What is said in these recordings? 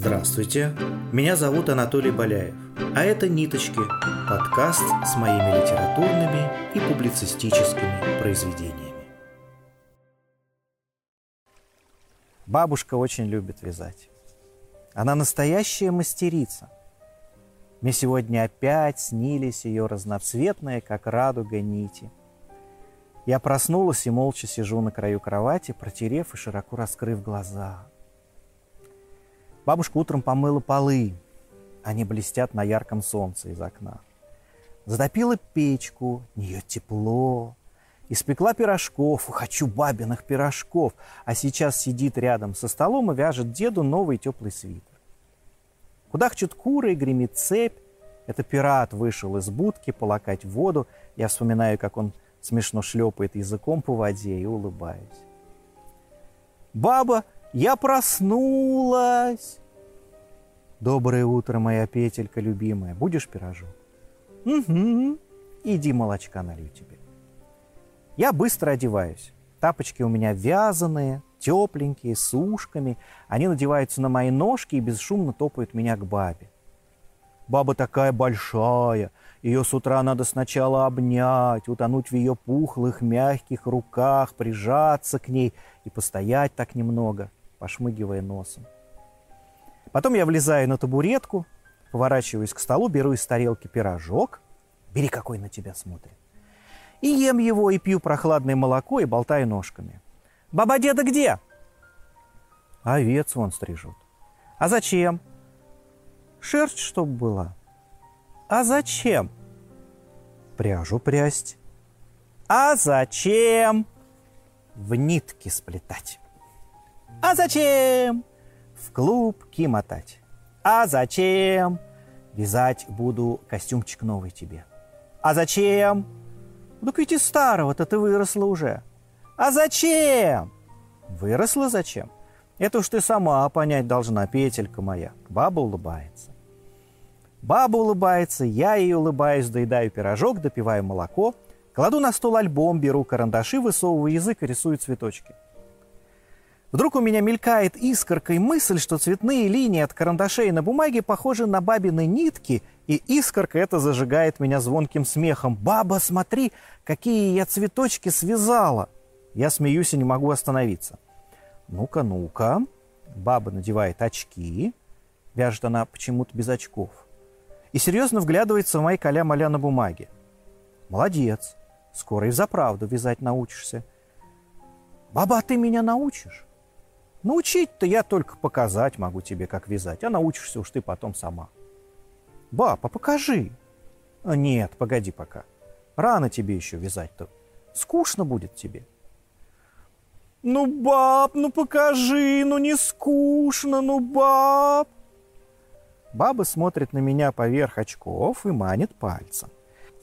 Здравствуйте, меня зовут Анатолий Боляев, а это «Ниточки» – подкаст с моими литературными и публицистическими произведениями. Бабушка очень любит вязать. Она настоящая мастерица. Мне сегодня опять снились ее разноцветные, как радуга, нити. Я проснулась и молча сижу на краю кровати, протерев и широко раскрыв глаза. Бабушка утром помыла полы, они блестят на ярком солнце из окна. Затопила печку, от нее тепло. Испекла пирожков, хочу бабиных пирожков. А сейчас сидит рядом со столом и вяжет деду новый теплый свитер. Кудахчут куры и гремит цепь. Это пират вышел из будки полакать воду. Я вспоминаю, как он смешно шлепает языком по воде и улыбаюсь. Баба! Я проснулась. Доброе утро, моя петелька любимая. Будешь пирожок? Угу. Иди молочка налью тебе. Я быстро одеваюсь. Тапочки у меня вязаные, тепленькие, с ушками. Они надеваются на мои ножки и бесшумно топают меня к бабе. Баба такая большая. Ее с утра надо сначала обнять, утонуть в ее пухлых, мягких руках, прижаться к ней и постоять так немного, пошмыгивая носом. Потом я влезаю на табуретку, поворачиваюсь к столу, беру из тарелки пирожок. Бери, какой на тебя смотрит. И ем его, и пью прохладное молоко, и болтаю ножками. Баба деда где? Овец вон стрижут. А зачем? Шерсть, чтоб была. А зачем? Пряжу прясть. А зачем? В нитки сплетать. А зачем? В клубки мотать. А зачем? Вязать буду костюмчик новый тебе. А зачем? Ну, ведь из старого-то ты выросла уже. А зачем? Выросла зачем? Это уж ты сама понять должна, петелька моя. Баба улыбается. Баба улыбается, я ей улыбаюсь, доедаю пирожок, допиваю молоко, кладу на стол альбом, беру карандаши, высовываю язык и рисую цветочки. Вдруг у меня мелькает искоркой мысль, что цветные линии от карандашей на бумаге похожи на бабины нитки, и искорка эта зажигает меня звонким смехом. «Баба, смотри, какие я цветочки связала!» Я смеюсь и не могу остановиться. «Ну-ка, ну-ка!» Баба надевает очки. Вяжет она почему-то без очков. И серьезно вглядывается в мои каля-маля на бумаге. Молодец. Скоро и взаправду вязать научишься. Баба, а ты меня научишь? Научить-то я только показать могу тебе, как вязать. А научишься уж ты потом сама. Баба, покажи. Нет, погоди пока. Рано тебе еще вязать-то. Скучно будет тебе. Ну, баб, ну покажи, ну не скучно, ну, баб. Баба смотрит на меня поверх очков и манит пальцем.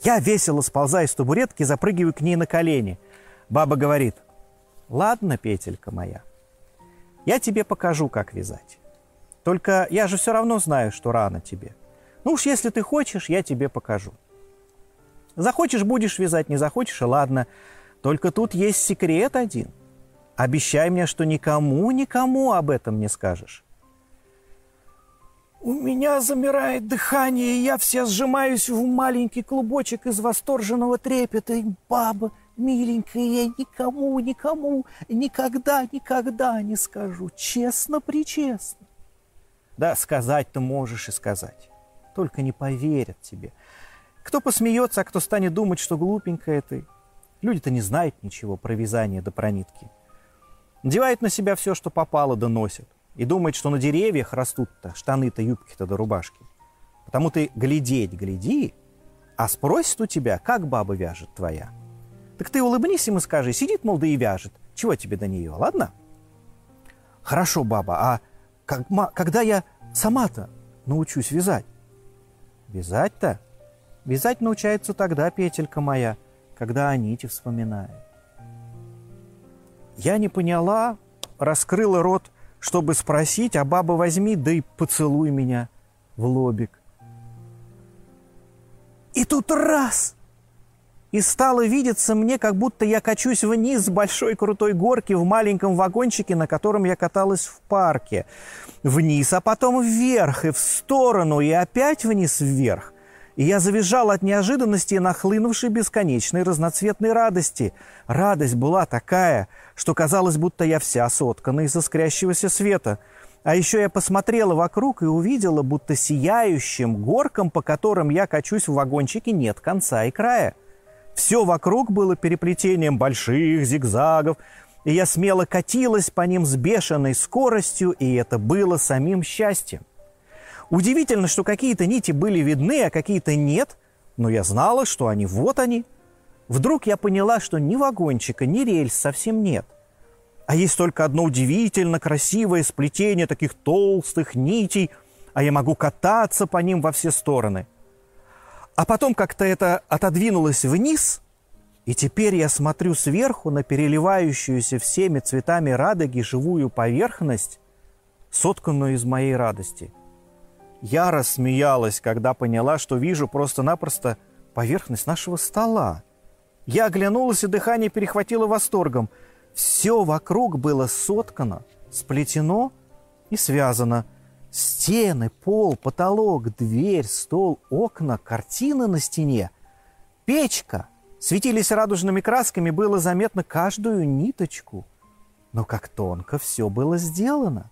Я весело сползаю с табуретки и запрыгиваю к ней на колени. Баба говорит: «Ладно, петелька моя, я тебе покажу, как вязать. Только я же все равно знаю, что рано тебе. Ну уж если ты хочешь, я тебе покажу. Захочешь – будешь вязать, не захочешь – и ладно. Только тут есть секрет один. Обещай мне, что никому об этом не скажешь». У меня замирает дыхание, и я вся сжимаюсь в маленький клубочек из восторженного трепета. И баба, миленькая, я никому никогда не скажу. Честно-причестно. Да, сказать-то можешь и сказать. Только не поверят тебе. Кто посмеется, а кто станет думать, что глупенькая ты. Люди-то не знают ничего про вязание да про нитки. Надевают на себя все, что попало, да носят. И думает, что на деревьях растут-то штаны-то, юбки-то да рубашки. Потому ты глядеть гляди, а спросит у тебя, как баба вяжет твоя. Так ты улыбнись ему и скажи: сидит, мол, да и вяжет. Чего тебе до нее, ладно? Хорошо, баба, а когда я сама-то научусь вязать? Вязать-то? Вязать научается тогда, петелька моя, когда о нити вспоминает. Я не поняла, раскрыла рот, чтобы спросить, а баба возьми, да и поцелуй меня в лобик. И тут раз! И стало видеться мне, как будто я качусь вниз с большой крутой горки в маленьком вагончике, на котором я каталась в парке. Вниз, а потом вверх, и в сторону, и опять вниз-вверх. И я завизжал от неожиданности и нахлынувшей бесконечной разноцветной радости. Радость была такая, что казалось, будто я вся соткана из искрящегося света. А еще я посмотрела вокруг и увидела, будто сияющим горкам, по которым я качусь в вагончике, нет конца и края. Все вокруг было переплетением больших зигзагов, и я смело катилась по ним с бешеной скоростью, и это было самим счастьем. Удивительно, что какие-то нити были видны, а какие-то нет, но я знала, что они вот они. Вдруг я поняла, что ни вагончика, ни рельс совсем нет, а есть только одно удивительно красивое сплетение таких толстых нитей, а я могу кататься по ним во все стороны. А потом как-то это отодвинулось вниз, и теперь я смотрю сверху на переливающуюся всеми цветами радуги живую поверхность, сотканную из моей радости. Я рассмеялась, когда поняла, что вижу просто-напросто поверхность нашего стола. Я оглянулась, и дыхание перехватило восторгом. Все вокруг было соткано, сплетено и связано. Стены, пол, потолок, дверь, стол, окна, картины на стене, печка светились радужными красками, было заметно каждую ниточку. Но как тонко все было сделано.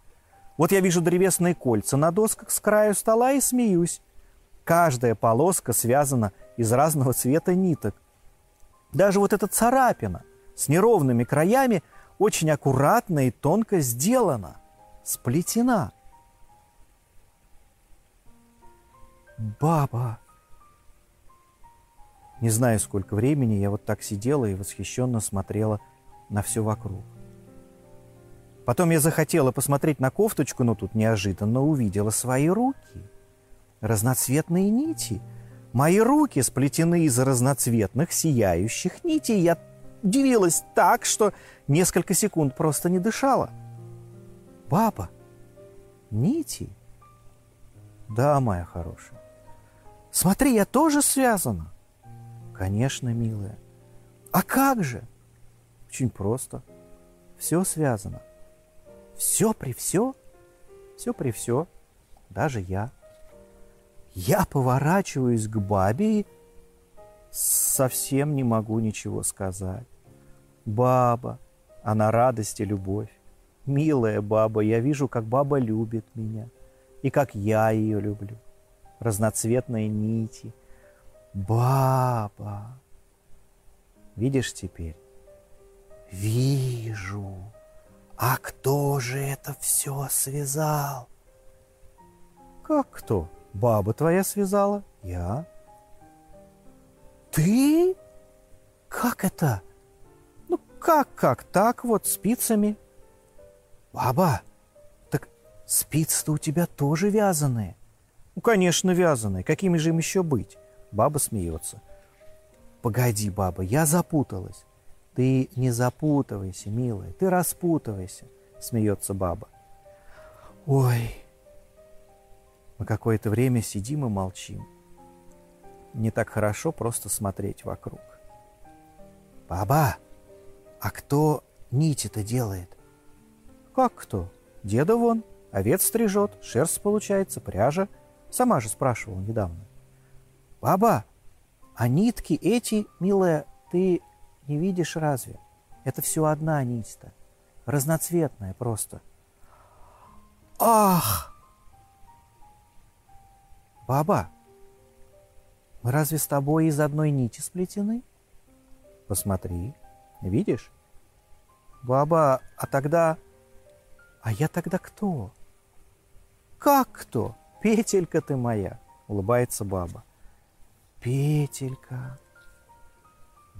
Вот я вижу древесные кольца на досках с краю стола и смеюсь. Каждая полоска связана из разного цвета ниток. Даже вот эта царапина с неровными краями очень аккуратно и тонко сделана, сплетена. «Баба!» Не знаю, сколько времени я вот так сидела и восхищенно смотрела на все вокруг. Потом я захотела посмотреть на кофточку, но тут неожиданно увидела свои руки. Разноцветные нити. Мои руки сплетены из разноцветных сияющих нитей. Я удивилась так, что несколько секунд просто не дышала. «Баба! Нити!» «Да, моя хорошая. Смотри, я тоже связана». «Конечно, милая». «А как же?» «Очень просто. Все связано. Все при все, даже я». Я поворачиваюсь к бабе и совсем не могу ничего сказать. «Баба, она радость и любовь. Милая баба, я вижу, как баба любит меня. И как я ее люблю. Разноцветные нити. Баба. Видишь теперь?» «Вижу. А кто же это все связал?» «Как кто? Баба твоя связала?» «Я». «Ты? Как это?» «Ну, как? Так вот, спицами». «Баба, спицы-то у тебя тоже вязаные». «Ну, конечно, вязаные. Какими же им еще быть?» Баба смеется. «Погоди, баба, я запуталась». «Ты не запутывайся, милая, ты распутывайся», смеется баба. «Ой». Мы какое-то время сидим и молчим. Не так хорошо просто смотреть вокруг. «Баба, а кто нити-то делает?» «Как кто? Деда вон. Овец стрижет, шерсть получается, пряжа. Сама же спрашивала недавно». «Баба, а нитки эти, милая, ты не видишь разве? Это все одна нить-то. Разноцветная просто». «Ах! Баба, мы разве с тобой из одной нити сплетены? Посмотри, видишь?» «Баба, а тогда... А я тогда кто?» «Как кто? Петелька ты моя!» — улыбается баба. «Петелька!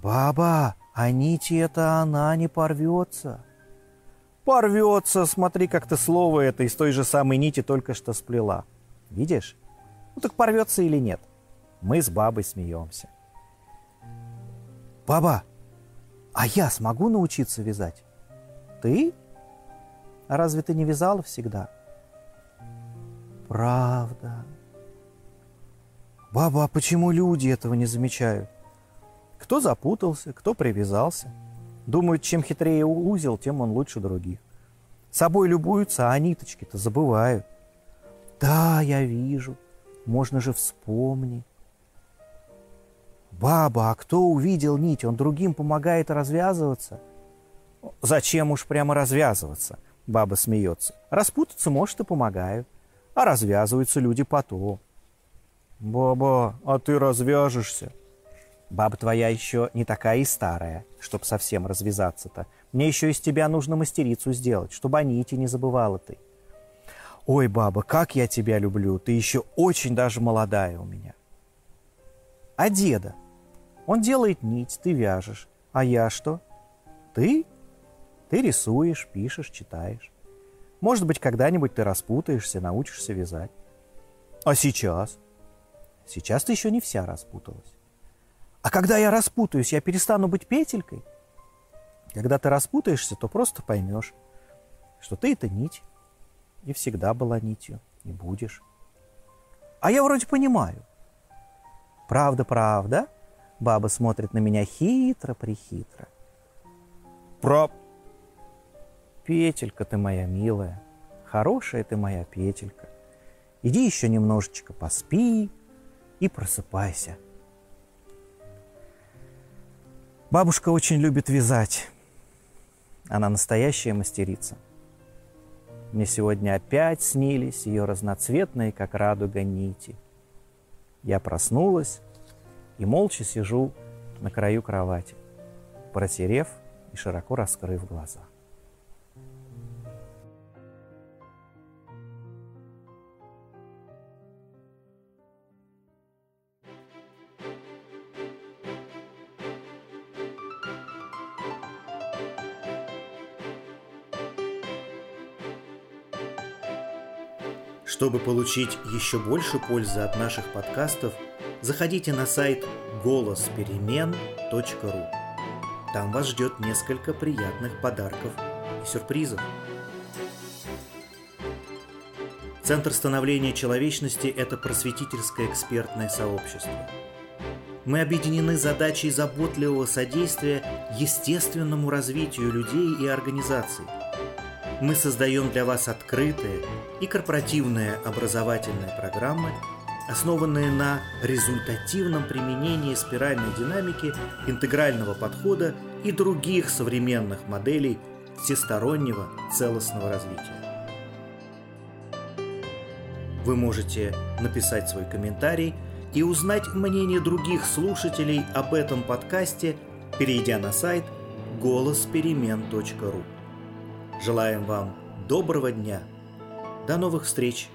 Баба, а нити это она не порвется?» «Порвется! Смотри, как ты слово это из той же самой нити только что сплела. Видишь? Ну так порвется или нет?» Мы с бабой смеемся. «Баба, а я смогу научиться вязать?» «Ты? А разве ты не вязала всегда?» «Правда». «Баба, а почему люди этого не замечают?» Кто запутался, кто привязался. Думают, чем хитрее узел, тем он лучше других. Собой любуются, а ниточки-то забывают. Да, я вижу, можно же вспомнить. Баба, а кто увидел нить, он другим помогает развязываться? Зачем уж прямо развязываться? Баба смеется. Распутаться, может, и помогают. А развязываются люди потом. Баба, а ты развяжешься? Баба твоя еще не такая и старая, чтоб совсем развязаться-то. Мне еще из тебя нужно мастерицу сделать, чтобы о нити не забывала ты. Ой, баба, как я тебя люблю, ты еще очень даже молодая у меня. А деда? Он делает нить, ты вяжешь. А я что? Ты? Ты рисуешь, пишешь, читаешь. Может быть, когда-нибудь ты распутаешься, научишься вязать. А сейчас? Сейчас ты еще не вся распуталась. А когда я распутаюсь, я перестану быть петелькой? Когда ты распутаешься, то просто поймешь, что ты — это нить, и всегда была нитью, и будешь. А я вроде понимаю. Правда, правда? Баба смотрит на меня хитро-прихитро. Петелька ты моя милая, хорошая ты моя петелька. Иди еще немножечко поспи и просыпайся. Бабушка очень любит вязать. Она настоящая мастерица. Мне сегодня опять снились ее разноцветные, как радуга, нити. Я проснулась и молча сижу на краю кровати, протерев и широко раскрыв глаза. Чтобы получить еще больше пользы от наших подкастов, заходите на сайт golosperemen.ru. Там вас ждет несколько приятных подарков и сюрпризов. Центр становления человечности – это просветительское экспертное сообщество. Мы объединены задачей заботливого содействия естественному развитию людей и организаций. Мы создаем для вас открытые и корпоративные образовательные программы, основанные на результативном применении спиральной динамики, интегрального подхода и других современных моделей всестороннего целостного развития. Вы можете написать свой комментарий и узнать мнение других слушателей об этом подкасте, перейдя на сайт golosperemen.ru. Желаем вам доброго дня. До новых встреч!